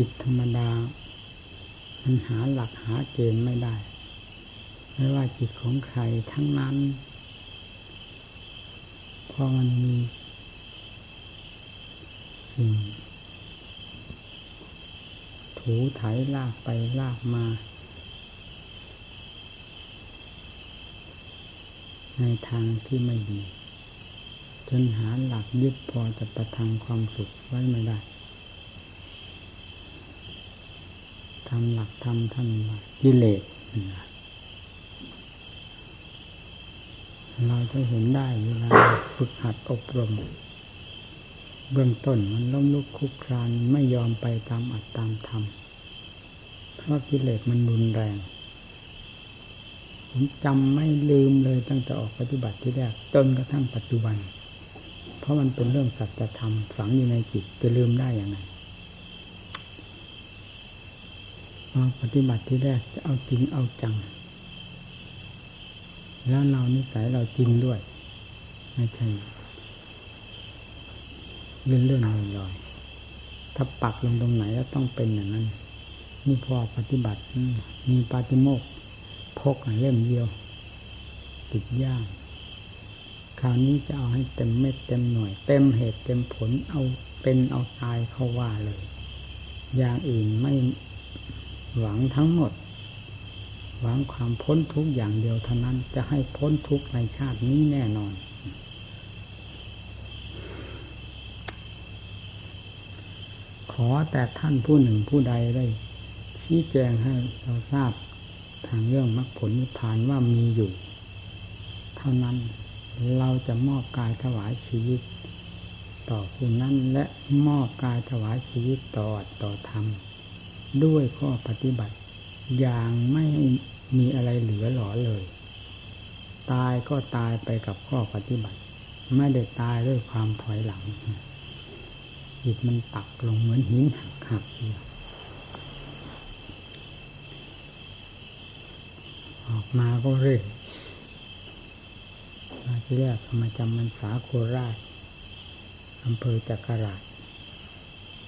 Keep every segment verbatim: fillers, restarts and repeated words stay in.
จิตธรรมดามันหาหลักหาเกณฑ์ไม่ได้ไม่ว่าจิตของใครทั้งนั้นพอมันมีสิ่งถูไถลากไปลากมาในทางที่ไม่ดีจนหาหลักยึดพอจะประทังความสุขไว้ไม่ได้ทำหลักทำท่านว่ากิเลสเราจะเห็นได้เวลาฝึกหัดอบรมเบื้องต้นมันล้มลุกคลุกคลานไม่ยอมไปตามอัตตามธรรมเพราะกิเลสมันรุนแรงผมจำไม่ลืมเลยตั้งแต่ออกปฏิบัติที่แรกจนกระทั่งปัจจุบันเพราะมันเป็นเรื่องสัจธรรมฝังอยู่ในจิตจะลืมได้อย่างไรเราปฏิบัติที่แรกจะเอาจริงเอาจังแล้วเรานิสัยเราจริงด้วยไม่ใช่เลื่อนเลื่อนลอยๆถ้าปักลงตรงไหนแล้วต้องเป็นอย่างนั้นนี่พอปฏิบัติมีปาฏิโมกข์พกเล่มเดียวติดย่างคราวนี้จะเอาให้เต็มเม็ดเต็มหน่วยเต็มเหตุเต็มผลเอาเป็นเอาตายเข้าว่าเลยอย่างอื่นไม่หวังทั้งหมดหวังความพ้นทุกข์อย่างเดียวเท่านั้นจะให้พ้นทุกข์ในชาตินี้แน่นอนขอแต่ท่านผู้หนึ่งผู้ใดได้ชี้แจงให้เราทราบทางเรื่องมรรคผลนิพพานว่ามีอยู่เท่านั้นเราจะมอบกายถวายชีวิตต่อผู้นั้นและมอบกายถวายชีวิตต่อต่อธรรมด้วยข้อปฏิบัติอย่างไม่มีอะไรเหลือหลอเลยตายก็ตายไปกับข้อปฏิบัติไม่ได้ตายด้วยความถอยหลังจิตมันปักลงเหมือนหินหักหักออกมาก็เร่งมาที่แรกมาจำพรรษาโคราชอำเภอจักราช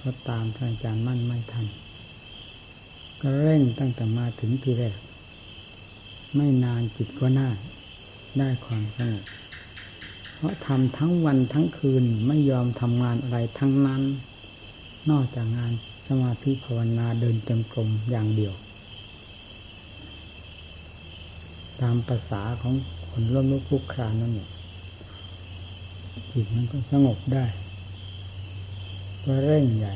ก็ตามท่านอาจารย์มั่นไม่ทันก็เร่งตั้งแต่มาถึงที่แรกไม่นานจิตก็น่าได้ความสงบเพราะทำทั้งวันทั้งคืนไม่ยอมทำงานอะไรทั้งนั้นนอกจากงานสมาธิภาวนาเดินจงกรมอย่างเดียวตามภาษาของคนล้มลุกคลุกคลานนั่นเองจิตมันก็สงบได้ก็เร่งใหญ่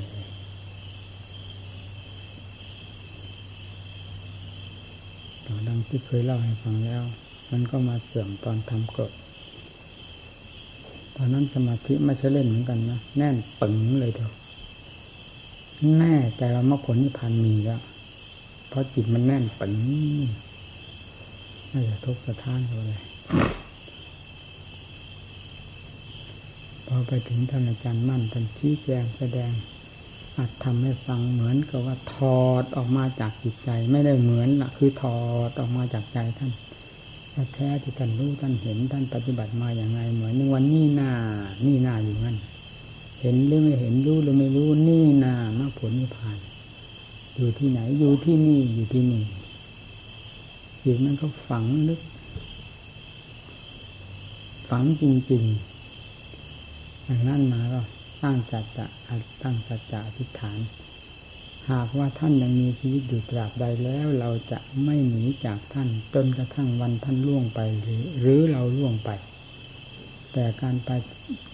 ต่อดังที่เคยเล่าให้ฟังแล้วมันก็มาเสื่อมตอนทำกฎตอนนั้นสมาธิไม่ใช่เล่นเหมือนกันนะแน่นปึ๋งเลยเถอะแน่แต่ว่ามรรคผลนิพพานมีแล้วเพราะจิตมันแน่นปึ๋งไม่จะทุกข์สะท้านเลยพอไปถึงท่านอาจารย์มั่นท่านชี้แจงแสดงอาจทำให้ฟังเหมือนกับว่าถอดออกมาจากจิตใจไม่ได้เหมือนล่ะคือถอดออกมาจากใจท่านแท้ที่ท่านรู้ท่านเห็นท่านปฏิบัติมาอย่างไรเหมือนวันนี้หน้านี่หน้าอยู่นั่นเห็นหรือไม่เห็นรู้หรือไม่รู้นี่หน้ามรรคผลนิพพานอยู่ที่ไหนอยู่ที่นี่อยู่ที่นี่จิตมันก็ฝังลึกฝังจริงๆอย่างนั้นมาก็ตั้งสัจจะตั้งสัจจะอธิษฐานหากว่าท่านยังมีชีวิตอยู่ตราบใดแล้วเราจะไม่หนีจากท่านจนกระทั่งวันท่านล่วงไปหรือหรือเราล่วงไปแต่การไป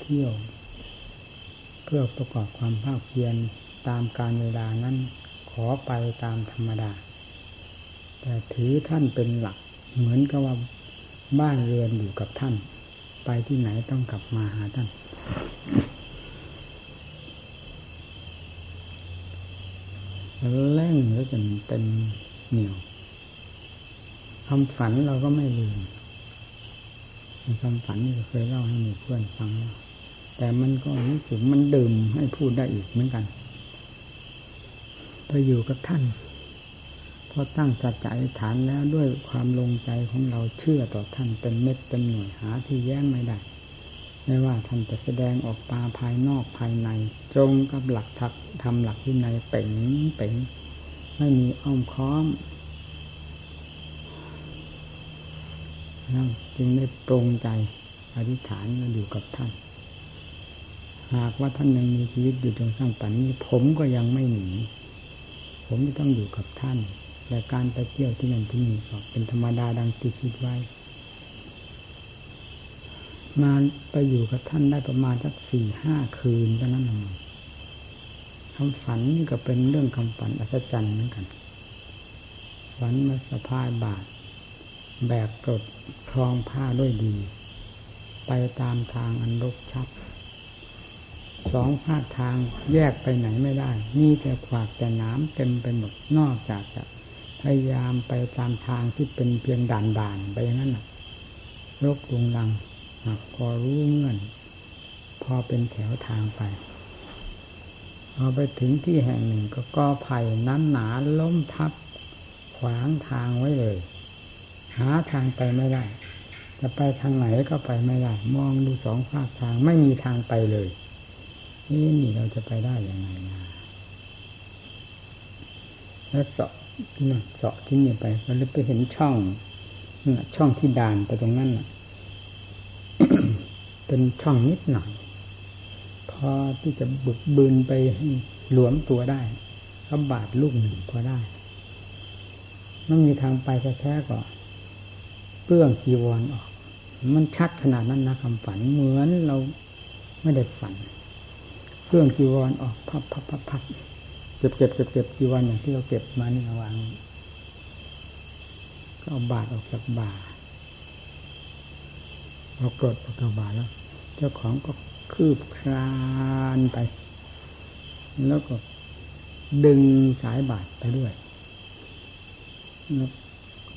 เที่ยวเพื่อประกอบความภาคเพียรตามการเวลานั้นขอไปตามธรรมดาแต่ถือท่านเป็นหลักเหมือนกับว่าบ้านเรือนอยู่กับท่านไปที่ไหนต้องกลับมาหาท่านเล่งแล้วจนเป็นเหนียวคำฝันเราก็ไม่ลืมคำฝันนี่เคยเล่าให้เพื่อนฟังแล้วแต่มันก็รู้สึกมันดื่มให้พูดได้อีกเหมือนกันไปอยู่กับท่านพอตั้งสัจจะอธิษฐานแล้วด้วยความลงใจของเราเชื่อต่อท่านเป็นเม็ดเป็นหน่วยหาที่แย้งไม่ได้ ไม่ว่าท่านจะแสดงออกมาภายนอกภายในตรงกับหลักธรรมทำหลักวินัยเป่งเป่งไม่มีอ้อมค้อมนั่นจึงได้ปรงใจอธิษฐานมาอยู่กับท่านหากว่าท่านยังมีชีวิตอยู่จนถึงป่านนี้ผมก็ยังไม่หนีผมจะต้องอยู่กับท่านและการไปเที่ยวที่นั่นที่นี่ก็เป็นธรรมดาดังที่คิดไว้มาไปอยู่กับท่านได้ประมาณสัก สี่ห้า คืนเท่านั้นเองคำฝันนี่ก็เป็นเรื่องคำฝันอัศจรรย์เหมือนกันฝันมาสะพายบาตรแบกกดครองผ้าด้วยดีไปตามทางอันรกชัดสองภาคทางแยกไปไหนไม่ได้นี่แต่ขวากแต่น้ำเต็มไปหมดนอกจากจะพยายามไปตามทางที่เป็นเพียงด่านๆไปอย่างนั้นน่ะรกรุงรังหากพอรู้เงื่อนพอเป็นแถวทางไปพอไปถึงที่แห่งหนึ่งก็กอไผ่นั้นหนาล้มทับขวางทางไว้เลยหาทางไปไม่ได้จะไปทางไหนก็ไปไม่ได้มองดูสองภาคทางไม่มีทางไปเลยนี่นี่เราจะไปได้ยังไงนะแล้วเจาะน่ะเจาะที่นี่ไปเราไปเห็นช่องน่ะช่องที่ด่านไปตรงนั้นน่ะ เป็นช่องนิดหน่อยพอที่จะบึกบืนไปหลวมตัวได้ก็บาดลูกหนึ่งก็ได้ไม่มีทางไปแท้ๆก็เปลื้องจีวรออกมันชัดขนาดนั้นนะคำฝันเหมือนเราไม่ได้ฝันเครื่องจีวรออกพับพับพับพับเก็บเก็บเก็บเก็บจีวรอย่างที่เราเก็บมานี่วางก็เอาบาตรออกจากบาตรเอากรดออกจากบาตรแล้วเจ้าของก็คืบคลานไปแล้วก็ดึงสายบาตรไปด้วยแล้ว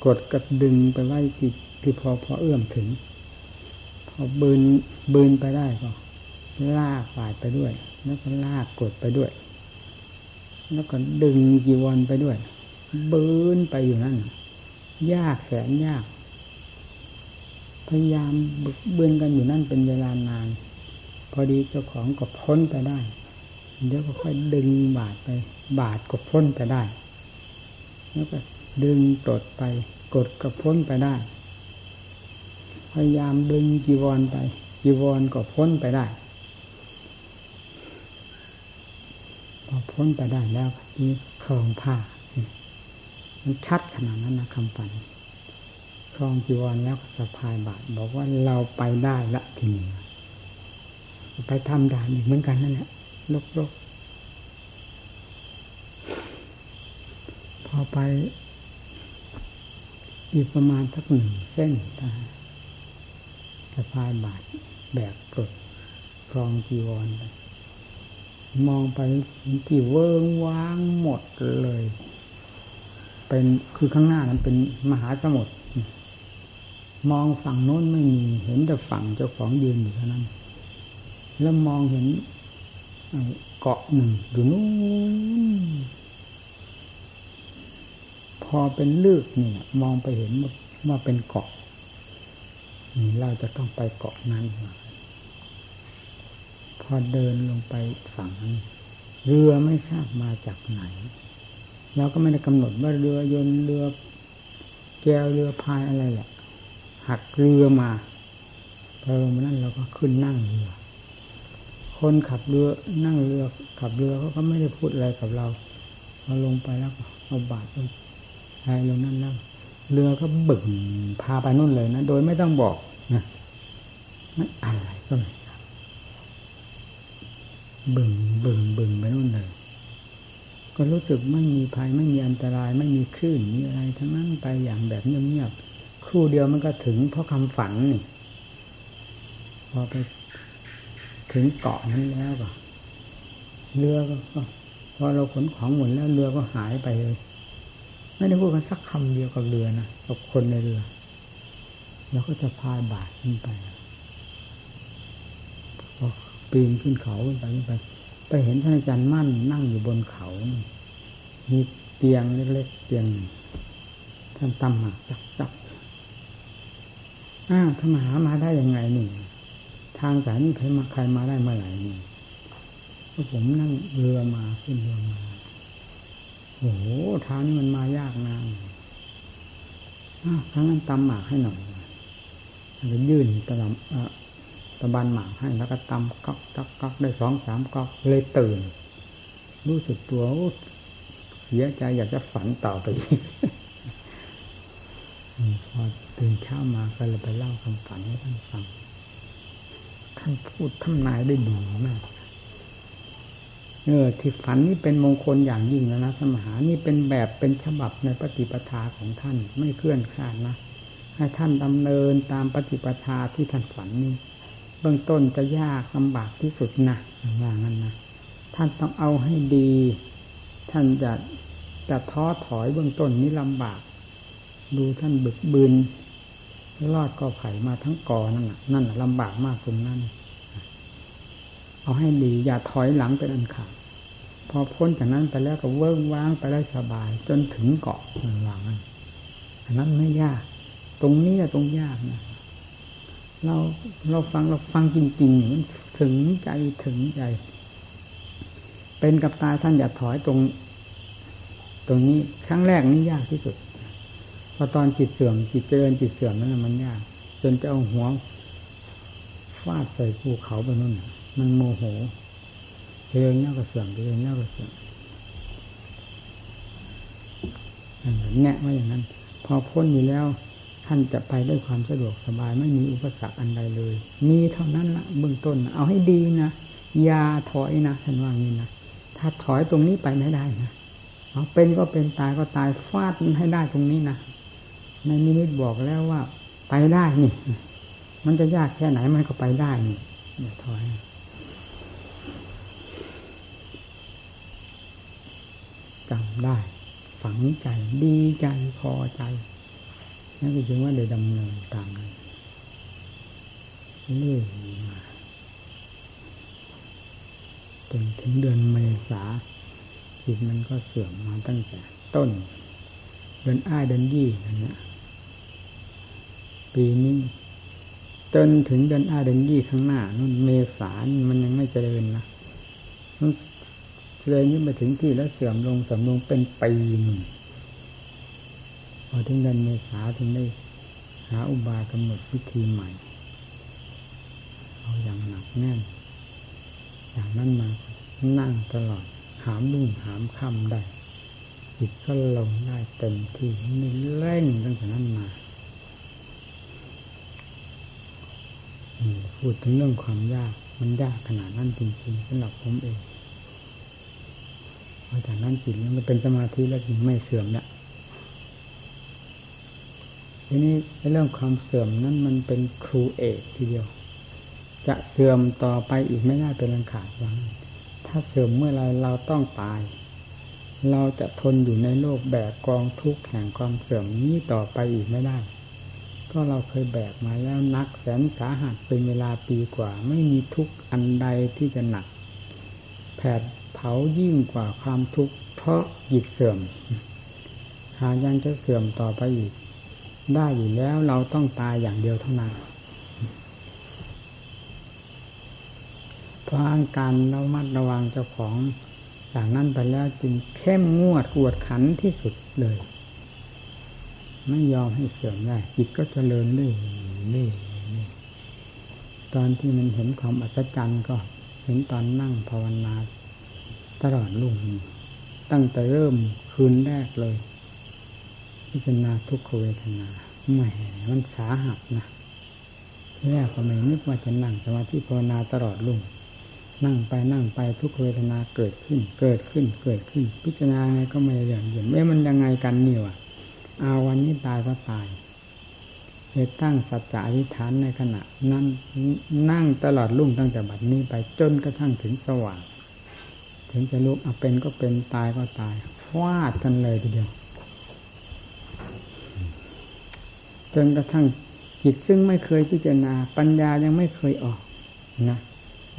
กดก็ดึงไปไว้ที่ที่พอพอเอื้อมถึงพอบืนบืนไปได้ก็ลากบาตรไปด้วยแล้วก็ลากกดไปด้วยแล้วก็ดึงจีวรไปด้วยบืนไปอยู่นั่นยากแสนยากพยายามบึกบืนกันอยู่นั่นเป็นเวลานานพอดีเจ้าของก็พ้นไปได้เดี๋ยวก็ค่อยดึงบาตรไปบาตรก็พ้นไปได้แล้วก็ดึงกดไปกดก็พ้นไปได้พยายามดึงจีวรไปจีวรก็พ้นไปได้พอพ้นไปได้แล้วนี่ครองผ้ามันชัดขนาดนั้นนะคำฝันครองจีวรแล้วสะพายบาตรบอกว่าเราไปได้ละทีนี้ไปทำด่านอีกเหมือนกันนั่นแหละลกๆพอไปอีกประมาณสักหนึ่งเส้นสะพายบาตรแบกกดครองจีวรมองไปที่เวิ้งว้างหมดเลยเป็นคือข้างหน้านั้นเป็นมหาสมุทรมองฝั่งโน้นไม่มีเห็นแต่ฝั่งเจ้าของยืนอยู่เท่านั้นแล้วมองเห็นเกาะหนึ่งอยู่นู้นพอเป็นลึกนี่มองไปเห็นว่าเป็นเกาะเราจะต้องไปเกาะนั้นพอเดินลงไปฝั่งนั้นเรือไม่ทราบมาจากไหนเราก็ไม่ได้กำหนดว่าเรือยนต์เรือแก้วเรือพายอะไรแหละหักเรือมาพอลงมานั่นเราก็ขึ้นนั่งเรือคนขับเรือนั่งเรือขับเรือเขาก็ไม่ได้พูดอะไรกับเราพอลงไปแล้วเอาบาตรพายลงนั่นนั่งเรือก็บึ่งพาไปนู่นเลยนะโดยไม่ต้องบอกนะนั่นอะไรก็ไม่ทราบบึ่งบึ่งบึ่งไปนู่นเลยก็รู้สึกไม่มีภัยไม่มีอันตรายไม่มีคลื่นมีอะไรทั้งนั้นไปอย่างแบบเงียบๆครู่เดียวมันก็ถึงเพราะคำฝันนี่พอไปถึงเกาะนั้นแล้วก็เรือก็พอเราขนของหมดแล้วเรือก็หายไปเลยไม่ได้พูดกันสักคำเดียวกับเรือนะกับคนในเรือแล้วก็จะพายบาตรขึ้นไปพอปีนขึ้นเขาขึ้นไปขึ้นไปไปเห็นท่านอาจารย์มั่นนั่งอยู่บนเขามีเตียงเล็กๆเตียงท่านตำหมักจับจับอ้าวท่านหามาได้ยังไงนี่ท างสายนี้ใครมาใครมาได้เมื่อไหร่นี่ก็ผมนั่งเรือมาขึ้นเรือมาโอ้โหทางนี้มันมายากนะครั้งนั้นตำหมากให้หน่อยมันจะยื่นตะลำตะบันหมากให้แล้วก็ตำก๊อกตักก๊อกได้สองสามก๊อกเลยตื่นรู้สึกตัวเสียใจอยากจะฝันต่อไปพอตื่นเช้ามาก็เลยไปเล่าคำฝันให้ท่านฟังท่านพูดทำนายได้ดีมากเออที่ฝันนี่เป็นมงคลอย่างยิ่งแล้วนะสมหานี่เป็นแบบเป็นฉบับในปฏิปทาของท่านไม่เคลื่อนคลาดนะให้ท่านดำเนินตามปฏิปทาที่ท่านฝันนี่เบื้องต้นจะยากลำบากที่สุดนะว่างั้นนะท่านต้องเอาให้ดีท่านจะจะท้อถอยเบื้องต้นนี้ลำบากดูท่านบึกบืนลอดกอไผ่มาทั้งกอนั่นน่ะนั่นน่ะลำบากมากตรงนั้นเอาให้ดีอย่าถอยหลังเป็นอันขาดพอพ้นจากนั้นไปแล้วก็เวิ้งว้างไปได้สบายจนถึงเกาะหลังนั้นอันนั้นไม่ยากตรงนี้ตรงยากนะเราเราฟังเราฟังจริงๆมันถึงใจถึงใจเป็นกับตาท่านอย่าถอยตรงตรงนี้ครั้งแรกนี่ยากที่สุดพอตอนจิตเสื่อมจิตเจริญจิตเสื่อมนั่นมันยากจนจะเอาหัวฟาดใส่ภูเขาไปนั่นมันโมโหเจริญแล้วก็เสื่อมเจริญแล้วก็เสื่อมแนะว่าอย่างนั้นพอพ้นอยู่แล้วท่านจะไปด้วยความสะดวกสบายไม่มีอุปสรรคอันใดเลยมีเท่านั้นละเบื้องต้นเอาให้ดีนะอย่าถอยนะท่านว่างี้นะถ้าถอยตรงนี้ไปไม่ได้นะเอาเป็นก็เป็นตายก็ตายฟาดมันให้ได้ตรงนี้นะในนิมิตบอกแล้วว่าไปได้นี่มันจะยากแค่ไหนมันก็ไปได้นี่อย่าถอยจำได้ฝังใจดีใจพอใจนั่นก็จึงว่าได้ดำเนินตามนั้นเรื่อยมาจนถึงเดือนเมษาจิตมันก็เสื่อมมาตั้งแต่ต้นเดือนอ้ายเดือนยี่นั่นนะปีนี้จนถึงเดือนอ้ายเดือนยี่ข้างหน้านั่นเมษามันยังไม่เจริญนะมันเลยนี่มาถึงที่แล้วเสื่อมลงเสื่อมลงเป็นปีหนึ่งพอถึงเดือนเมษาถึงได้หาอุบายกำหนดวิธีใหม่เอาอย่างหนักแน่นอย่างนั้นมานั่งตลอดหามรุ่งหามค่ำได้จิตก็ลงได้เต็มที่นี่เร่งตั้งแต่นั้นมาพูดถึงเรื่องความยากมันยากขนาดนั้นจริงๆสำหรับผมเองเพราะจากนั้นจิตมันเป็นสมาธิแล้วจิตไม่เสื่อมละทีนี้เรื่องความเสื่อมนั้นมันเป็นครูเอกทีเดียวจะเสื่อมต่อไปอีกไม่น่าเป็นอันขาดว่าถ้าเสื่อมเมื่อไรเราต้องตายเราจะทนอยู่ในโลกแบกกองทุกข์แห่งความเสื่อมนี้ต่อไปอีกไม่ได้ก็เราเคยแบกมาแล้วนักแสนสาหัสเป็นเวลาปีกว่าไม่มีทุกข์อันใดที่จะหนักแผดเผายิ่งกว่าความทุกข์เพราะจิตเสื่อมหากยังจะเสื่อมต่อไปอีกได้อยู่แล้วเราต้องตายอย่างเดียวเท่านั้นเพราะการระมัดระวังเจ้าของจากนั้นไปแล้วจึงเข้มงวดกวดขันที่สุดเลยไม่ยอมให้เสื่อมได้จิตก็เจริญเรื่อยๆตอนที่มันเห็นความอัศจรรย์ก็เห็นตอนนั่งภาวนาตลอดลุ่มตั้งแต่เริ่มคืนแรกเลยพิจารณาทุกขเวทนาแหมมันสาหัสนะแรกก็ไม่นึกว่าจะนั่งสมาธิภาวนาตลอดลุ่มนั่งไปนั่งไปทุกขเวทนาเกิดขึ้นเกิดขึ้นเกิดขึ้นพิจารณาไงก็ไม่เห็นเห็นว่ามันยังไงกันนี่วะเอาวันนี้ตายก็ตายเหตุตั้งสัจจะอธิษฐานในขณะนั้นนั่งตลอดรุ่งตั้งแต่บัดนี้ไปจนกระทั่งถึงสว่างถึงจะลุกเอาเป็นก็เป็นตายก็ตายฟาดกันเลยทีเดียวจนกระทั่งจิตซึ่งไม่เคยพิจารณาปัญญายังไม่เคยออกนะ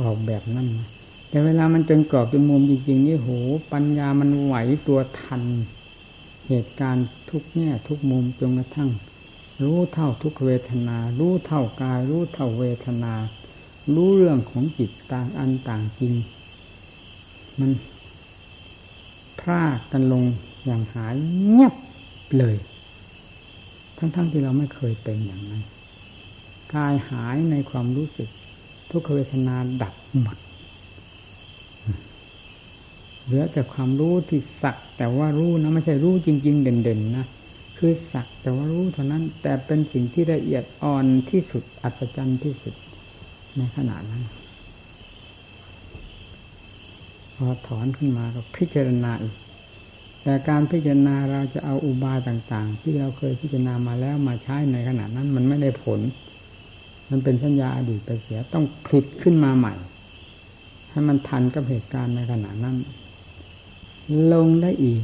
ออกแบบนั้นนะแต่เวลามันจนกรอบจนมุมจริงๆนี่โหปัญญามันไหวตัวทันเหตุการณ์ทุกแง่ทุกมุมจนกระทั่งรู้เท่าทุกเวทนารู้เท่ากายรู้เท่าเวทนา รู้เรื่องของจิตต่างอันต่างจริงมันพลาดกันลงอย่างหายเงียบเลยทั้งๆ ท, ที่เราไม่เคยเป็นอย่างนั้นกายหายในความรู้สึกทุกขเวทนาดับหมดเหลือแต่ความรู้ที่สักแต่ว่ารู้นะไม่ใช่รู้จริงๆเด่นๆนะคือสักแต่ว่ารู้เท่านั้นแต่เป็นสิ่งที่ละเอียดอ่อนที่สุดอัศจรรย์ที่สุดในขณะนั้นพอถอนขึ้นมาก็พิจารณาอีกแต่การพิจารณาเราจะเอาอุบายต่างๆที่เราเคยพิจารณามาแล้วมาใช้ในขณะนั้นมันไม่ได้ผลมันเป็นสัญญาอดีตไปเสียต้องผลิตขึ้นมาใหม่ให้มันทันกับเหตุการณ์ในขณะนั้นลงได้อีก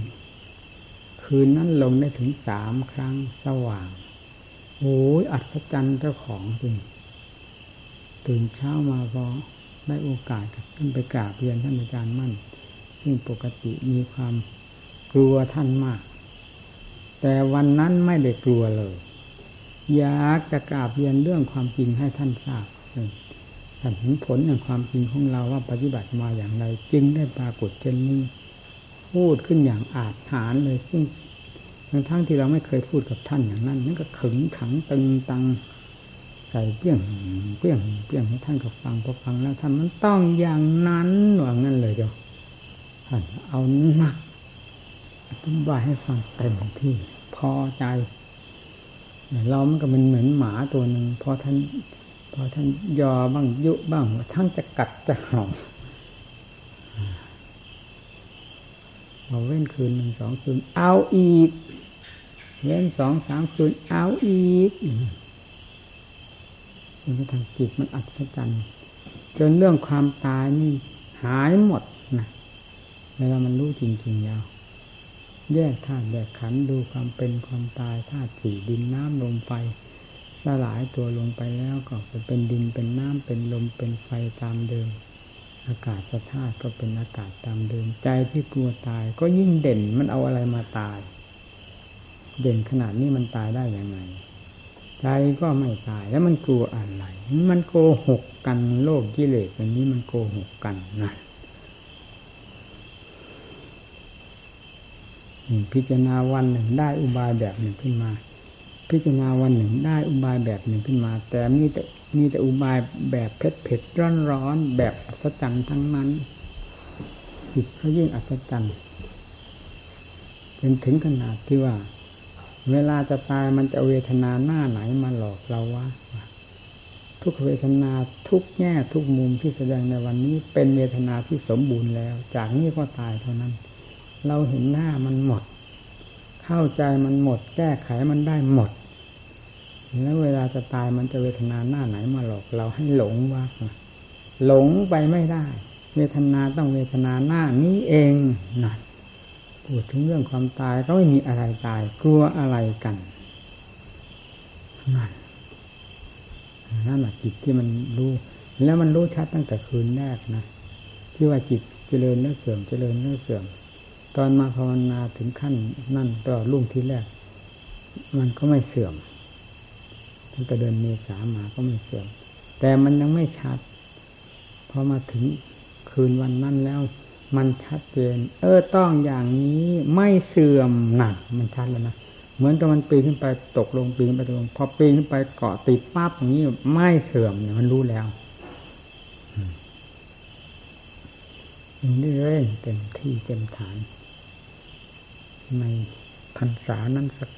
คืนนั้นลงได้ถึงสามครั้งสว่างโอ้ยอัศจรรย์เจ้าของจริงตื่นเช้ามาพอได้โอกาสขึ้นไปกราบเรียนท่านอาจารย์มั่นซึ่งปกติมีความกลัวท่านมากแต่วันนั้นไม่ได้กลัวเลยอยากจะกราบเรียนเรื่องความจริงให้ท่านทราบท่านเห็นผลอย่างความจริงของเราว่าปฏิบัติมาอย่างไรจึงได้ปรากฏเช่นนี้พูดขึ้นอย่างอาจฐานเลยซึ่งทั้งที่เราไม่เคยพูดกับท่านอย่างนั้นนั่นก็ขึงขังตึงตังใส่เปี้ยงเปี้ยงเปี้ยงให้ท่านก็ฟังพอฟังแล้วท่านมันต้องอย่างนั้นหน่วงนั่นเลยเดียวท่านเอาหนักอธิบายให้ฟังเต็มที่พอใจเรามันก็มันเหมือนหมาตัวหนึ่งพอท่านพอท่านยอบ้างยุบ้างท่านจะกัดจะเห่าเอาเว้นคืนหนึ่งสองคืนเอาอีกเว้นสองสามคืนเอาอีกมันก็ทางจิตมันอัศจรรย์จนเรื่องความตายนี่หายหมดนะเวลามันรู้จริงๆแล้วแยกธาตุแยกขันธ์ดูความเป็นความตายธาตุสี่ดินน้ำลมไฟสลายตัวลงไปแล้วก็จะเป็นดินเป็นน้ำเป็นลมเป็นไฟตามเดิมอากาศธาตุก็เป็นอากาศตามเดิมใจที่กลัวตายก็ยิ่งเด่นมันเอาอะไรมาตายเด่นขนาดนี้มันตายได้ยังไงใจก็ไม่ตายแล้วมันกลัวอะไรมันโกหกกันโลกกิเลสอันนี้มันโกหกกันนะพิจารณาวันหนึ่งได้อุบายแบบหนึ่งขึ้นมาพิจารณาวันหนึ่งได้อุบายแบบหนึ่งขึ้นมาแต่มีแต่มีแต่อุบายแบบเผ็ดเผ็ดร้อนร้อนแบบอัศจรรย์ทั้งนั้นจิตเขายิ่งอัศจรรย์จนถึงขนาดที่ว่าเวลาจะตายมันจะเวทนาหน้าไหนมาหลอกเราวะทุกเวทนาทุกแง่ทุกมุมที่แสดงในวันนี้เป็นเวทนาที่สมบูรณ์แล้วจากนี้ก็ตายเท่านั้นเราเห็นหน้ามันหมดเข้าใจมันหมดแก้ไขมันได้หมดแล้วเวลาจะตายมันจะเวทนาหน้าไหนมาหลอกเราให้หลงวะหลงไปไม่ได้เวทนาต้องเวทนาหน้านี้เองนะพูดถึงเรื่องความตายก็ไม่มีอะไรตายกลัวอะไรกันนั่นนั่นแหละจิตที่มันรู้แล้วมันรู้ชัดตั้งแต่คืนแรกนะที่ว่าจิตเจริญแล้วเสื่อมเจริญแล้วเสื่อมตอนมาภาวนาถึงขั้นนั่นต่อรุ่งที่แรกมันก็ไม่เสื่อมตั้งแต่เดือนเมษามาก็ไม่เสื่อมแต่มันยังไม่ชัดพอมาถึงคืนวันนั้นแล้วมันชัดเจนเออต้องอย่างนี้ไม่เสื่อมหนักมันชัดแล้วนะเหมือนกับมันปีนขึ้นไปตกลงปีนไปตกลงพอปีนขึ้นไปเกาะติดปั๊บอย่างนี้ไม่เสื่อมเนี่ยมันรู้แล้วอย่างนี้เล่นเต็มที่เต็มฐานในพรรษานั้นสัก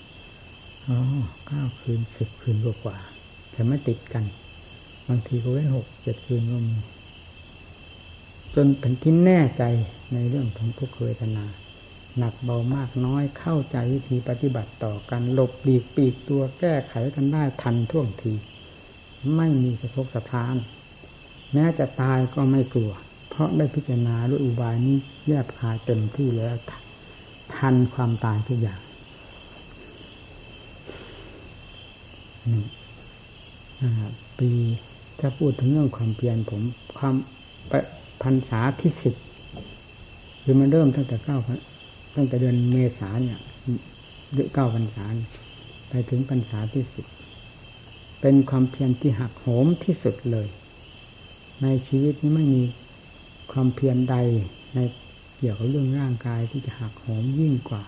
อ๋อเก้าคืนสิบคืนกว่าๆแต่ไม่ติดกันบางทีก็เว้นหกเจ็ดคืนก็มีจนเป็นที่แน่ใจในเรื่องของทุกขเวทนาหนักเบามากน้อยเข้าใจวิธีปฏิบัติต่อกันหลบหลีกปีกตัวแก้ไขกันได้ทันท่วงทีไม่มีสะทกสะท้านแม้จะตายก็ไม่กลัวเพราะได้พิจารณาด้วยอุบายนี้แยบคายเต็มที่แล้วทันความตายทุกอย่างปีถ้าพูดถึงเรื่องความเพียรผมความพรรษาที่สิบคือมันเริ่มตั้งแต่เก้าตั้งแต่เดือนเมษาเนี่ยเดือนเก้าพรรษาไปถึงพรรษาที่สิบเป็นความเพียรที่หักโหมที่สุดเลย ในชีวิตนี้ไม่มีความเพียรใดในเกี่ยวกับเรื่องร่างกายที่จะหักโหมยิ่งกว่า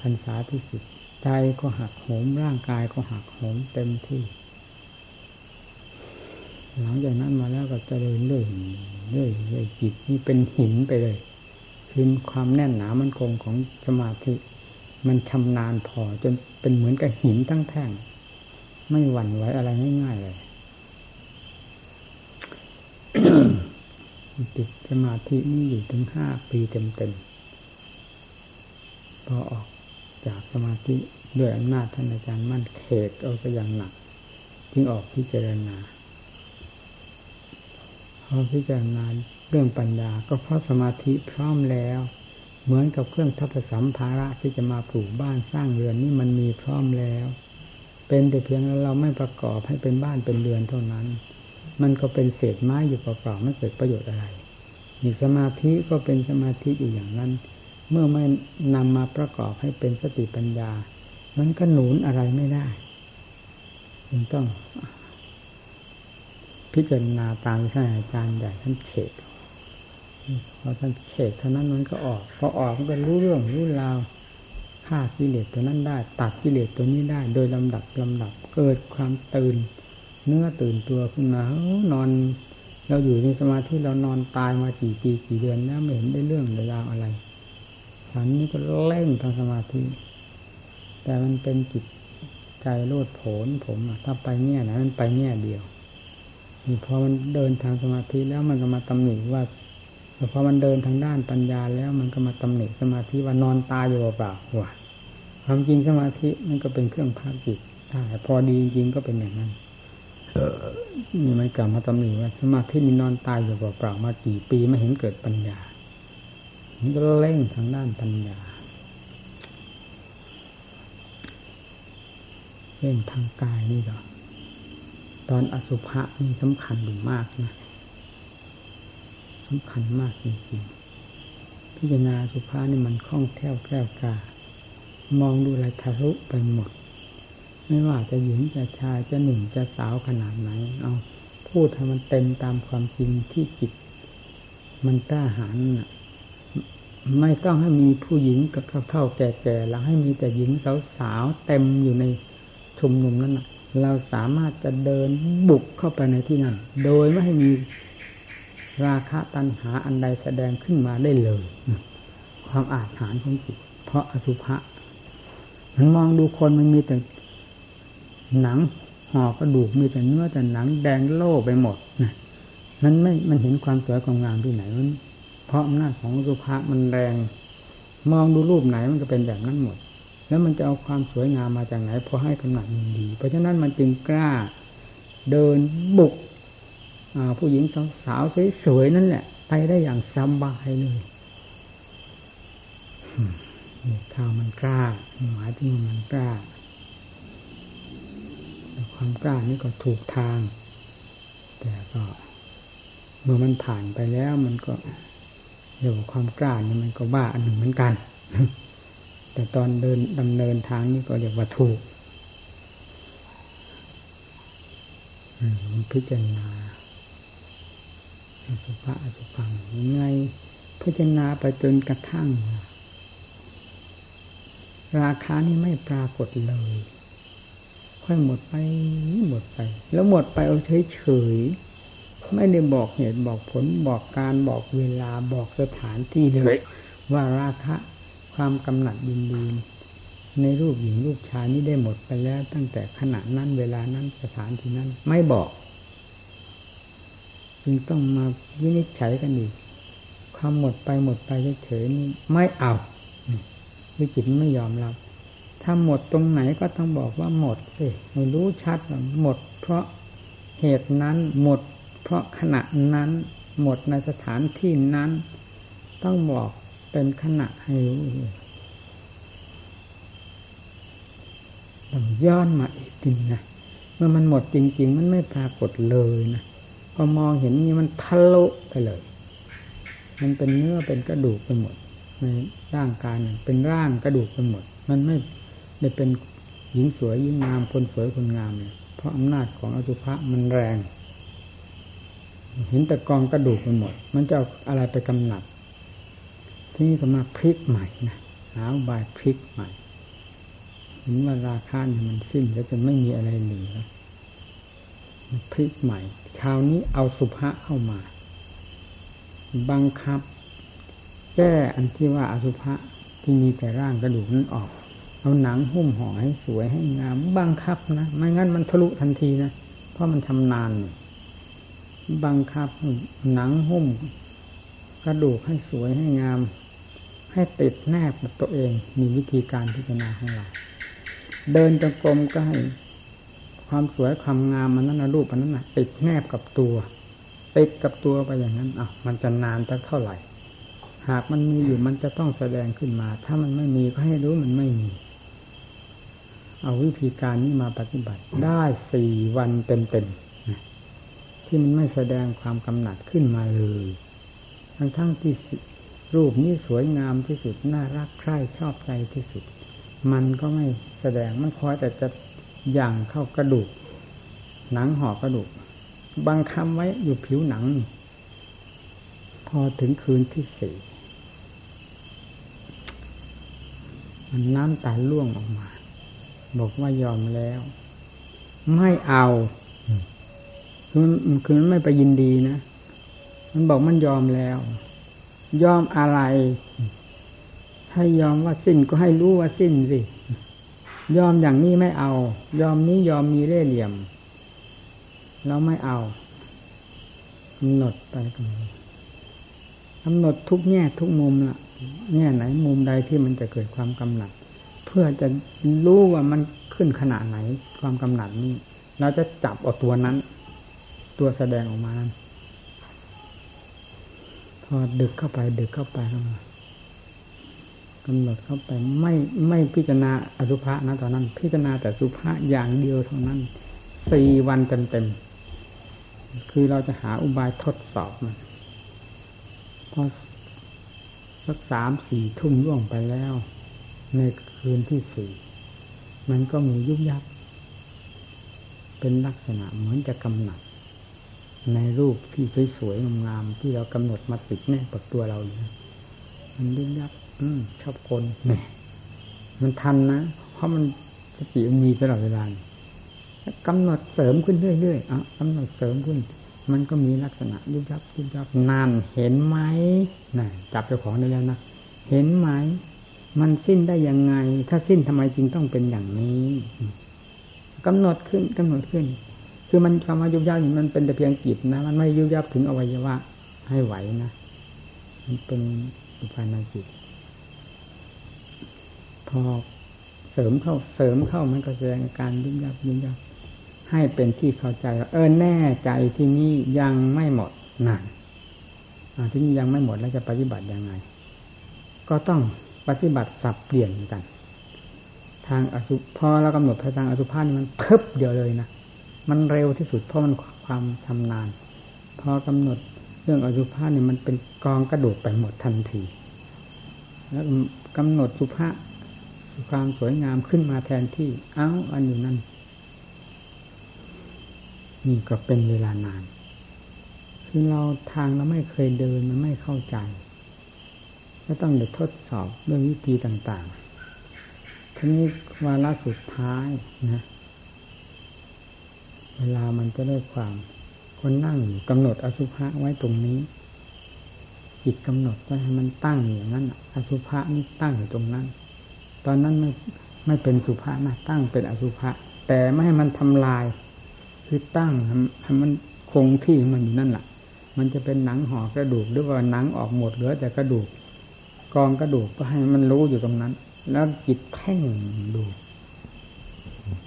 พรรษาที่สิบใจก็หักโหมร่างกายก็หักโหมเต็มที่หลังจากนั้นมาแล้วก็จะเดินเรื่อยเรื่อยเรื่อยจิตนี่เป็นหินไปเลยคือความแน่นหนามั่นคงของสมาธิมันชำนาญพอจนเป็นเหมือนกับหินทั้งแท่งไม่หวั่นไหวอะไรง่ายๆเลย ติดสมาธินี่อยู่ถึงห้าปีเต็มๆพอออกจากสมาธิด้วยอำนาจท่านอาจารย์มั่นเขตเอาไปอย่างหนักจึงออกพิจารณาพอพิจารณาเรื่องปัญญาก็เพราะสมาธิพร้อมแล้วเหมือนกับเครื่องทัพสัมภาระที่จะมาปลูกบ้านสร้างเรือนนี่มันมีพร้อมแล้วเป็นแต่เพียงเราไม่ประกอบให้เป็นบ้านเป็นเรือนเท่านั้นมันก็เป็นเศษไม้อยู่เปล่าๆไม่เกิดประโยชน์อะไรนี่สมาธิก็เป็นสมาธิอยู่อย่างนั้นเมื่อไม่นำมาประกอบให้เป็นสติปัญญามันก็หนุนอะไรไม่ได้จึงต้องพิจารณาตามที่ท่านอาจารย์ใหญ่ท่านเขตพอท่านเขตเท่านั้นมันก็ออกพอออกมันก็รู้เรื่องรู้ราวฆ่ากิเลสตัวนั้นได้ตัดกิเลสตัวนี้ได้โดยลำดับลำดับเกิดความตื่นเนื้อตื่นตัวขึ้นมานอนเราอยู่ในสมาธิเรานอนตายมากี่ปีกี่เดือนแล้วไม่เห็นได้เรื่องได้ราวอะไรฉันนี่ก็เล่นทางสมาธิแต่มันเป็นจิตใจโลดโผนผมถ้าไปแง่ไหนมันไปแง่เดียวพอมันเดินทางสมาธิแล้วมันก็มาตำหนิว่าพอมันเดินทางด้านปัญญาแล้วมันก็มาตำหนิสมาธิว่านอนตายอยู่เปล่าว่ะความจริงสมาธิมันก็เป็นเครื่องพักจิตถ้าพอดีจริงก็เป็นอย่างนั้นนี่มันกลับมาตำหนิว่าสมาธิมันนอนตายอยู่เปล่ามากี่ปีไม่เห็นเกิดปัญญามันก็เล่งทางด้านปัญญาเล่งทางกายนี่หรอตอนอสุภะนี่สำคัญอยู่มากนะสำคัญมากจริงๆพิจารณาอสุภะนี่มันคล่องแคล่วแกล้วกล้ามองดูอะไรทะลุไปหมดไม่ว่าจะหญิงจะชายจะหนุ่มจะสาวขนาดไหนเอาพูดให้มันเต็มตามความจริงที่จิตมันกล้าหาญน่ะไม่ต้องให้มีผู้หญิงกับเฒ่าๆแก่ๆแล้วให้มีแต่หญิงสาวๆเต็มอยู่ในชุมนุมนั่นน่ะเราสามารถจะเดินบุกเข้าไปในที่นั้นโดยไม่ให้มีราคะตัณหาอันใดแสดงขึ้นมาได้เลยความอาถรรพ์ของจิตเพราะอสุภะมันมองดูคนมันมีแต่หนังห่อกระดูกมีแต่เนื้อแต่หนังแดงโล่ไปหมดนะมันไม่มันเห็นความสวยความงามที่ไหนมันเพราะอำนาจของอสุภะมันแรงมองดูรูปไหนมันก็เป็นแบบนั้นหมดแล้วมันจะเอาความสวยงามมาจากไหนพอให้กำหนัดยินดีเพราะฉะนั้นมันจึงกล้าเดินบุกผู้หญิงสาวๆสวยๆนั่นแหละไปได้อย่างสบายเลยถ้ามันกล้าหมายถึงมันกล้าความกล้านี่ก็ถูกทางแต่ก็เมื่อมันผ่านไปแล้วมันก็เรื่องความกล้านี่มันก็บ้าอันหนึ่งเหมือนกันแต่ตอนเดินดำเนินทางนี่ก็เรียกว่าถูกพิจารณาอสุภะอสุภังยังไงพิจารณาไปจนกระทั่งราคานี่ไม่ปรากฏเลยค่อยหมดไปหมดไปแล้วหมดไปเอาเฉยๆไม่ได้บอกเหตุบอกผลบอกการบอกเวลาบอกสถานที่เลยว่าราคะความกำหนัดยินดีในรูปหญิงรูปชายนี้ได้หมดไปแล้วตั้งแต่ขณะนั้นเวลานั้นสถานที่นั้นไม่บอกจึงต้องมาวินิจฉัยกันอีกความหมดไปหมดไปเฉยๆนี่ไม่เอาวิจิตไม่ยอมรับถ้าหมดตรงไหนก็ต้องบอกว่าหมดสิให้รู้ชัดว่าหมดเพราะเหตุนั้นหมดเพราะขณะนั้นหมดในสถานที่นั้นต้องบอกเป็นขณะให้รู้ต้องย้อนมาอีกจริงนะเมื่อมันหมดจริงๆมันไม่ปรากฏเลยนะพอมองเห็นนี่มันทะลุไปเลยมันเป็นเนื้อเป็นกระดูกไปหมดในร่างกายเนี่ยเป็นร่างกระดูกไปหมดมันไม่ได้เป็นหญิงสวยหญิงงามคนสวยคนงามเลยเพราะอำนาจของอสุภะมันแรง เห็นแต่กองกระดูกมันหมดมันจะเอาอะไรไปกำหนับที่นี่ก็มาพลิกใหม่นะหาอุบายพลิกใหม่เห็นว่าราคาเนี่ยมันสิ้นแล้วจะไม่มีอะไรเหลือพลิกใหม่คราวนี้เอาสุภะเข้ามาบังคับแก้อันที่ว่าอสุภะที่มีแต่ร่างกระดูกนั้นออกเอาหนังหุ้มห่อให้สวยให้งามบังคับนะไม่งั้นมันทะลุทันทีนะเพราะมันทำนานบังคับหนังหุ้มกระดูกให้สวยให้งามให้ติดแนบกับตัวเองมีวิธีการพิจารณาของเราเดินจงกรมก็ให้ความสวยความงามมันนั้นรูปอันนั้นน่ะติดแนบกับตัวติดกับตัวไปอย่างนั้นอ้าวมันจะนานสักเท่าไหร่หากมันมีอยู่มันจะต้องแสดงขึ้นมาถ้ามันไม่มีก็ให้รู้มันไม่มีเอาวิธีการนี้มาปฏิบัติได้สี่วันเต็มๆที่มันไม่แสดงความกำหนัดขึ้นมาเลยทั้งๆที่รูปนี้สวยงามที่สุดน่ารักใคร่ชอบใจที่สุดมันก็ไม่แสดงมันคอยแต่จะย่างเข้ากระดูกหนังห่อกระดูกบังคับไว้อยู่ผิวหนังพอถึงคืนที่สี่มันน้ำตาล่วงออกมาบอกว่ายอมแล้วไม่เอาคือคือมันไม่ไปยินดีนะมันบอกมันยอมแล้วยอมอะไรถ้ายอมว่าสิ้นก็ให้รู้ว่าสิ้นสิยอมอย่างนี้ไม่เอายอมนี้ยอมมีเล่ห์เหลี่ยมเราไม่เอากำหนดไปกำหนดกำหนดทุกแง่ทุกมุมล่ะแง่ไหนมุมใดที่มันจะเกิดความกำหนัดเพื่อจะรู้ว่ามันขึ้นขนาดไหนความกำหนัดนี้เราจะจับเอาตัวนั้นตัวแสดงออกมาพอดึกเข้าไปดึกเข้าไปเข้ามากำหนดเข้าไปไม่ไม่พิจารณาอสุภะนะตอนนั้นพิจารณาแต่สุภะอย่างเดียวเท่านั้นสี่วันเต็มๆคือเราจะหาอุบายทดสอบมันพอสักสามสี่ทุ่มล่วงไปแล้วในคืนที่สี่มันก็มียุบยับเป็นลักษณะเหมือนจะกำหนัดในรูปที่สวยๆงามๆที่เรากำหนดมาติดแน่กับตัวเราอยู่มันยุบยับชอบคนเนี่ยมันทันนะเพราะมันสติมีตลอดเวลากำหนดเสริมขึ้นเรื่อยๆอ่ะกำหนดเสริมขึ้นมันก็มีลักษณะยุบยับยุบยับนานเห็นไหมน่ะจับเจ้าของได้แล้วนะเห็นไหมมันสิ้นได้ยังไงถ้าสิ้นทำไมจริงต้องเป็นอย่างนี้กำหนดขึ้นกำหนดขึ้นคือมันคำว่ายุบยับมันเป็นแต่เพียงจิตนะมันไม่ยุบยับถึงอวัยวะให้ไหวนะมันเป็นอุปาณจิตพอเสริมเข้าเสริมเข้ามันก็แสดงการยุบยับยุบยับให้เป็นที่เข้าใจว่าเออแน่ใจที่นี่ยังไม่หมดนั่นที่นี่ยังไม่หมดแล้วจะปฏิบัติยังไงก็ต้องปฏิบัติสับเปลี่ยนกันทางอสุภพอเรากำหนดทางอสุภะนี่มันเพิบเดียวเลยนะมันเร็วที่สุดเพราะมันความชำนาญพอกำหนดเรื่องอสุภะนี่มันเป็นกองกระดูกไปหมดทันทีแล้วกำหนดสุภะความสวยงามขึ้นมาแทนที่เอ้าอันอยู่นั่นนี่ก็เป็นเวลานานคือเราทางเราไม่เคยเดินมันไม่เข้าใจก็ต้องเดี๋ยวทดสอบด้วยวิธีต่างๆทีนี้วาระสุดท้ายนะเวลามันจะได้ความคนนั่งกำหนดอสุภะไว้ตรงนี้จิตกำหนดไว้ให้มันตั้งอย่างนั้นอสุภะนี่ตั้งอยู่ตรงนั้นตอนนั้นไม่ไม่เป็นสุภะนะตั้งเป็นอสุภะแต่ไม่ให้มันทำลายคือตั้งให้มันคงที่มันอยู่นั่นแหละมันจะเป็นหนังห่อกระดูกหรือว่าหนังออกหมดเหลือแต่กระดูกกองกระดูกก็ให้มันรู้อยู่ตรงนั้นแล้วจิตเพ่งดู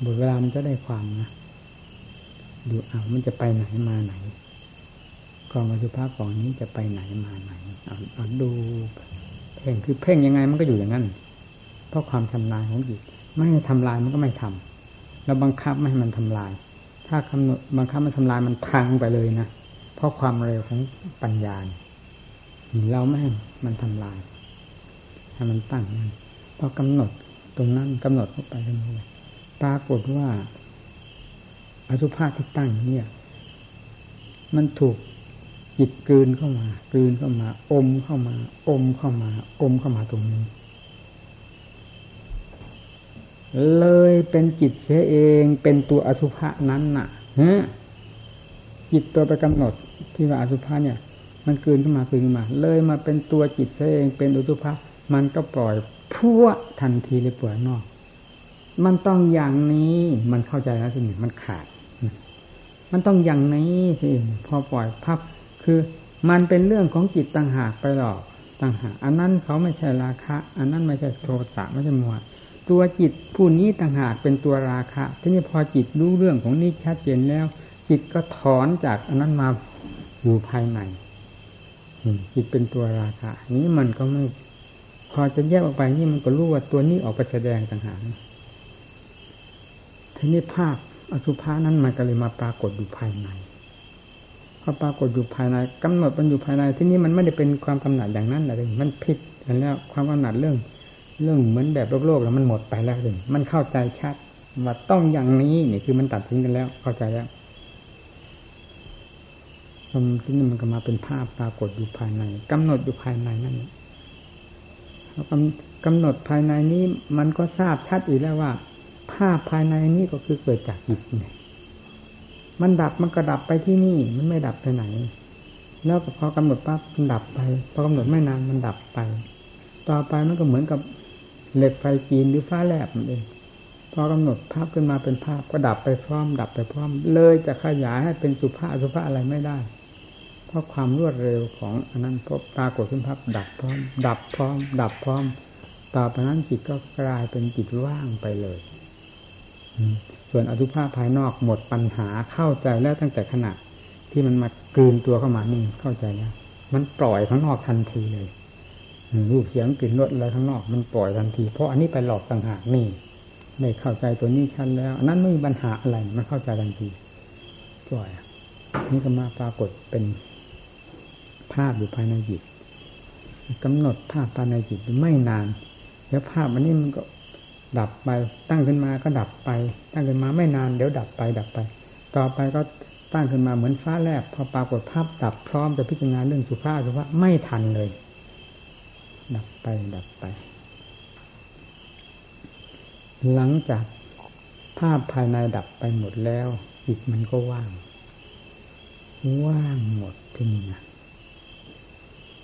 บทเวลามันจะได้ความนะดูเอามันจะไปไหนมาไหนกองอสุภะกองนี้จะไปไหนมาไหนเอาเอาดูเพ่งคือเพ่งยังไงมันก็อยู่อย่างนั้นเพราะความทำลายของจิตไม่ทำลายมันก็ไม่ทำเราบังคับไม่ให้มันทำลายถ้ากำหนดบังคับมันทำลายมันพังไปเลยนะเพราะความเร็วของปัญญาเราไม่ให้มันทำลายให้มันตั้งนั้นพอกำหนดตรงนั้นกำหนดเข้าไปเรื่อยๆปรากฏว่าอสุภะที่ตั้งเนี่ยมันถูก จิตกลืนเข้ามากลืนเข้ามาอมเข้ามาอมเข้ามาอมเข้ามาตรงนี้เลยเป็นจิตเสียเองเป็นตัวอสุภะนั้นน่ะฮะจิตตัวไปกำหนดที่ว่าอสุภะเนี่ยมันกลืนเข้ามาคืนเข้ามาเลยมาเป็นตัวจิตเสียเองเป็นอสุภะมันก็ปล่อยพัวทันทีเลยปล่อยนอกมันต้องอย่างนี้มันเข้าใจแล้วสิมันขาดมันต้องอย่างนี้สิพอปล่อยพับคือมันเป็นเรื่องของจิตต่างหากไปหรอกต่างหากอันนั้นเขาไม่ใช่ราคะอันนั้นไม่ใช่โทสะไม่ใช่โมหะตัวจิตผู้นี้ต่างหากเป็นตัวราคะทีนี้พอจิตรู้เรื่องของนี้ชัดเจนแล้วจิตก็ถอนจากอันนั้นมาอยู่ภายในจิตเป็นตัวราคะนี้มันก็ไม่พอจะแยกออกไปนี่มันก็รู้ว่าตัวนี้ออกไปแสดงต่างหากทีนี้ภาพอสุภะนั้นมันก็เลยมาปรากฏอยู่ภายในพอปรากฏอยู่ภายในกำหนดมันอยู่ภายในที่นี้มันไม่ได้เป็นความกำหนัดอย่างนั้นเลยมันพลิกกันแล้วความกำหนัดเรื่องเรื่องเหมือนแบบโลกๆแล้วมันหมดไปแล้วเลยมันเข้าใจชัดว่าต้องอย่างนี้นี่คือมันตัดทิ้งกันแล้วเข้าใจแล้วตรงนี้มันก็มาเป็นภาพปรากฏอยู่ภายในกำหนดอยู่ภายในนั่นแล้วกำหนดภายในนี้มันก็ทราบชัดอีกแล้วว่าภาพภายในนี้ก็คือเกิดจากจิตเนี่ยมันดับมันก็ดับไปที่นี่มันไม่ดับไปไหนแล้วพอกำหนดปั๊บมันดับไปพอกำหนดไม่นานมันดับไปต่อไปมันก็เหมือนกับเหล็กไฟจีนหรือฟ้าแลบมันเองพอกำหนดภาพขึ้นมาเป็นภาพก็ดับไปพร้อมดับไปพร้อมเลยจะขยายให้เป็นสุภาอสุภาอะไรไม่ได้เพราะความรวดเร็วของอันนั้นพอปรากฏขึ้นภาพดับพร้อมดับพร้อมดับพร้อมต่อไปนั้นจิตก็กลายเป็นจิตว่างไปเลยส่วนอสุภะภายนอกหมดปัญหาเข้าใจแล้วตั้งแต่ขณะที่มันมากลืนตัวเข้ามานี่เข้าใจแล้วมันปล่อยข้างนอกทันทีเลยรูปเสียงกลิ่นรสอะไรข้างนอกมันปล่อยทันทีเพราะอันนี้ไปหลอกต่างหากนี่ไม่เข้าใจตัวนี้ชัดแล้วอันนั้นไม่มีปัญหาอะไรมันเข้าใจทันทีปล่อยนี่ก็มาปรากฏเป็นภาพอยู่ภายในจิตกำหนดภาพภายในจิตไม่นานแล้วภาพอันนี้มันก็ดับไปตั้งขึ้นมาก็ดับไปตั้งขึ้นมาไม่นานเดี๋ยวดับไปดับไปต่อไปก็ตั้งขึ้นมาเหมือนฟ้าแลบพอปรากฏภาพดับพร้อมจะพิจารณาเรื่องสุภาพสุภาพไม่ทันเลยดับไปดับไปหลังจากภาพภายในดับไปหมดแล้วจิตมันก็ว่างว่างหมดที่นี่นะ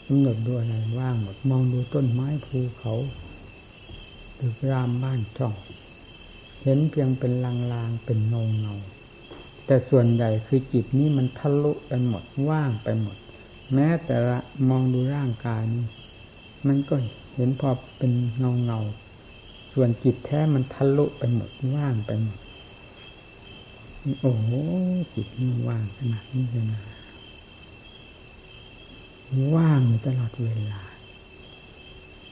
กำหนดดูอะไรว่างหมดมองดูต้นไม้ภูเขาตึกรามบ้านช่องเห็นเพียงเป็นลางๆเป็นเงาๆแต่ส่วนใหญ่คือจิตนี้มันทะลุไปหมดว่างไปหมดแม้แต่ละมองดูร่างกายนี้มันก็เห็นพอเป็นเงาๆส่วนจิตแท้มันทะลุไปหมดว่างไปหมดโอ้โหจิตนี่ว่างขนาดนี้เลยนะว่างอยู่ตลอดเวลา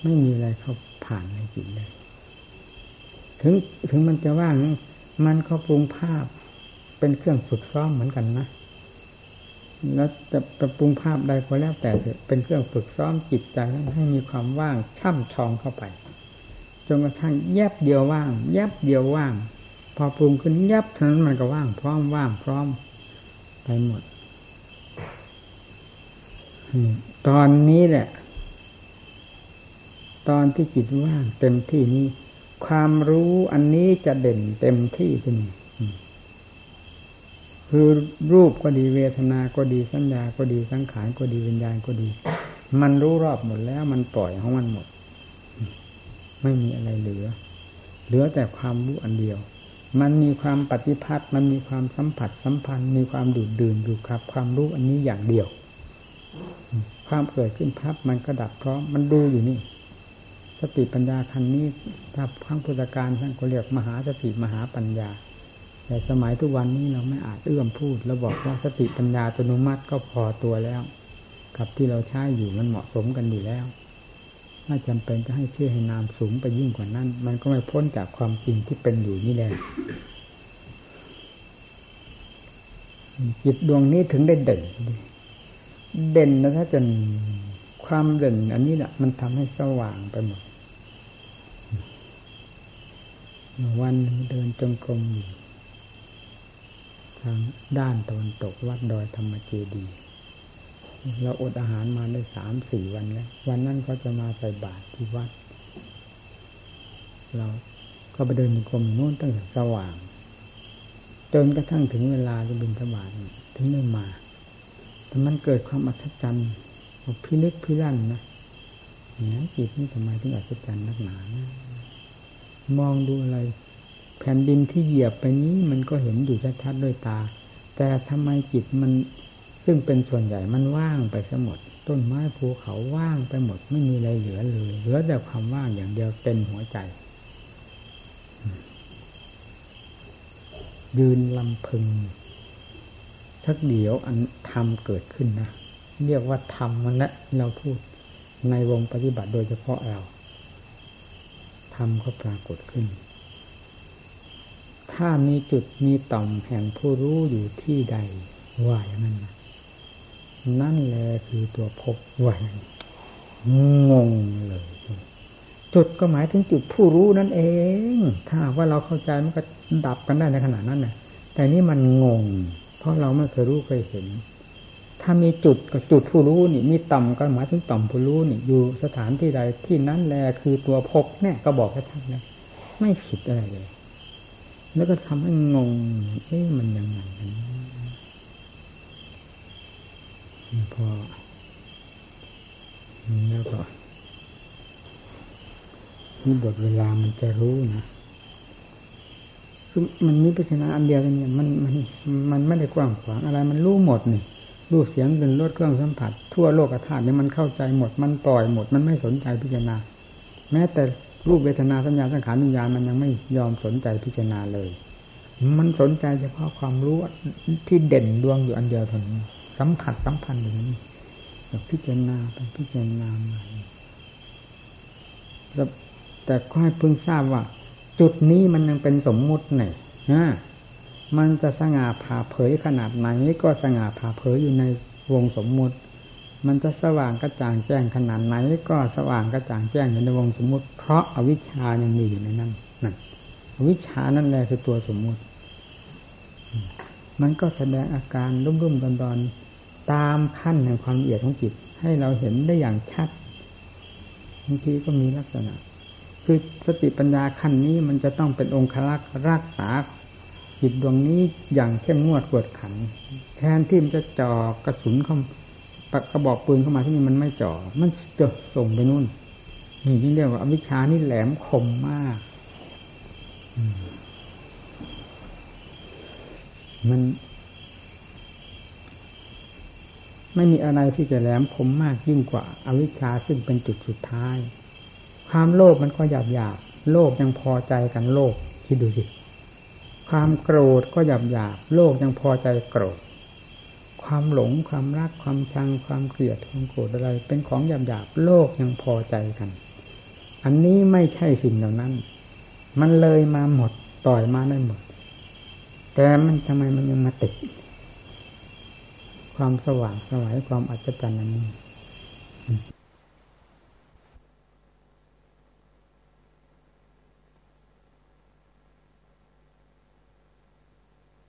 ไม่มีอะไรเข้าผ่านในจิตเลยถึงถึงมันจะว่างมันก็ปรุงภาพเป็นเครื่องฝึกซ้อมเหมือนกันนะแล้วจะปรุงภาพใดก็แล้วแต่เป็นเครื่องฝึกซ้อมจิตใจให้มีความว่างช่ำชองเข้าไปจนกระทั่งแยบเดียวว่างแยบเดียวว่างพอปรุงขึ้นแยบเท่านั้นมันก็ว่างพร้อมว่างพร้อมไปหมดตอนนี้แหละตอนที่จิตว่างเต็มที่นี้ความรู้อันนี้จะเด่นเต็มที่ที่นี่คือรูปก็ดีเวทนาก็ดีสัญญาก็ดีสังขารก็ดีวิญญาณก็ดีมันรู้รอบหมดแล้วมันปล่อยของมันหมดไม่มีอะไรเหลือเหลือแต่ความรู้อันเดียวมันมีความปฏิพัทธ์มันมีความสัมผัสสัมพันธ์มีความดูดดื่มอยู่ครับความรู้อันนี้อย่างเดียวความเกิดขึ้นพับมันก็ดับเพราะมันดูอยู่นี่สติปัญญาคันนี้ถ้าข้างพุทธการท่านก็เรียกมหาสติมหาปัญญาแต่สมัยทุกวันนี้เราไม่อาจเอื้อมพูดแล้วบอกว่าสติปัญญาอัตโนมัติก็พอตัวแล้วกับที่เราใช้อยู่มันเหมาะสมกันอยู่แล้วไม่จำเป็นจะให้ชื่อให้นามสูงไปยิ่งกว่านั้นมันก็ไม่พ้นจากความจริงที่เป็นอยู่นี่แหละจิตดวงนี้ถึงได้เด่นเด่นแล้วถ้าจนความเด่นอันนี้แหละมันทำให้สว่างไปหมดวันเดินจงกรมทางด้านตะวันตกวัดดอยธรรมเจดีย์ เราอดอาหารมาได้สามสี่วันแล้ววันนั้นเขาจะมาใส่บาตรที่วัดเราก็ไปเดินกรมโน่นตั้งแต่สว่างจนกระทั่งถึงเวลาจะบิณฑบาตถึงได้มาแต่มันเกิดความอัศจรรย์พินิจพิลั่นนะเนี่ยจิตนี่ทำไมถึงอัศจรรย์นักหนานะมองดูอะไรแผ่นดินที่เหยียบไปนี้มันก็เห็นอยู่ชัดๆด้วยตาแต่ทำไมจิตมันซึ่งเป็นส่วนใหญ่มันว่างไปซะหมดต้นไม้ภูเขาว่างไปหมดไม่มีอะไรเหลือเลยเหลือแต่ความว่างอย่างเดียวเต็มหัวใจยืนลำพึงสักเดียวอันธรรมเกิดขึ้นนะเรียกว่าธรรมมันละเราพูดในวงปฏิบัติโดยเฉพาะเราธรรมก็ปรากฏขึ้นถ้ามีจุดมีต่อมแห่งผู้รู้อยู่ที่ใดว่าอย่างนั้นนะนั่นแหละคือตัวพบว่าอย่างนั้นงงเลยจุดก็หมายถึงจุดผู้รู้นั่นเองถ้าว่าเราเข้าใจมันก็ดับกันได้ในขณะนั้นนะแต่นี่มันงงเพราะเราไม่เคยรู้เคยเห็นถ้ามีจุดกับจุดผู้รู้นี่มีต่อมก็หมายถึงต่อมผู้รู้นี่อยู่สถานที่ใดที่นั้นแหละคือตัวพบแน่ก็บอกให้ท่านนะไม่ผิดอะไรเลยแล้วก็ทำให้งงเอ๊ะมันยังไงกันพอแล้วก็นี่บทเวลามันจะรู้นะคือมันมีปัญหาอันเดียวกันเนี่ยมันมันมันไม่ได้กว้างขวางอะไรมันรู้หมดนี่รู้เสียงเป็นรสเครื่องสัมผัสทั่วโลกธาตุเนี่ยมันเข้าใจหมดมันปล่อยหมดมันไม่สนใจพิจารณาแม้แต่รูปเวทนาสัญญาสังขารวิญญาณมันยังไม่ยอมสนใจพิจารณาเลยมันสนใจเฉพาะความรู้ที่เด่นดวงอยู่อันเดียวเท่านั้นสัมผัสสัมพันธ์อย่างนี้แบบพิจารณาไปพิจารณามาแต่ค่อยเพิ่งทราบว่าจุดนี้มันยังเป็นสมมุติหน่อยนะมันจะสง่าผ่าเผยขนาดไหนก็สง่าผ่าเผยอยู่ในวงสมมุติมันจะสว่างกระจ่างแจ้งขนาดไหนก็สว่างกระจ่างแจ้งอยู่ในวงสมมุติเพราะอวิชชายังมีอยู่ในนั้นนั่นอวิชชานั่นแหละคือตัวสมมุติมันก็แสดงอาการรุ่มๆดอนๆตามขั้นแห่งความละเอียดของจิตให้เราเห็นได้อย่างชัดบางทีก็มีลักษณะคือสติปัญญาขั้นนี้มันจะต้องเป็นองครักษ์รักษาจิตดวงนี้อย่างเข้มงวดกวดขันแทนที่มันจะจ่อกระสุนเข้ากระบอกปืนเข้ามาที่นี่มันไม่จ่อมันจะส่งไปนู่นนี่ที่เรียกว่าอวิชชานี่แหลมคมมากมันไม่มีอะไรที่จะแหลมคมมากยิ่งกว่าอวิชชาซึ่งเป็นจุดสุดท้ายความโลภมันก็หยาบหยาบโลภยังพอใจกันโลภคิดดูสิความโกรธก็หยาบหยาบโลภยังพอใจโกรธความหลงความรักความชังความเกลียดความโกรธอะไรเป็นของหยาบหยาบโลภยังพอใจกันอันนี้ไม่ใช่สิ่งเหล่านั้นมันเลยมาหมดต่อยมาได้หมดแต่มันทำไมมันยังมาติดความสว่างสวยความอัศจรรย์อันนี้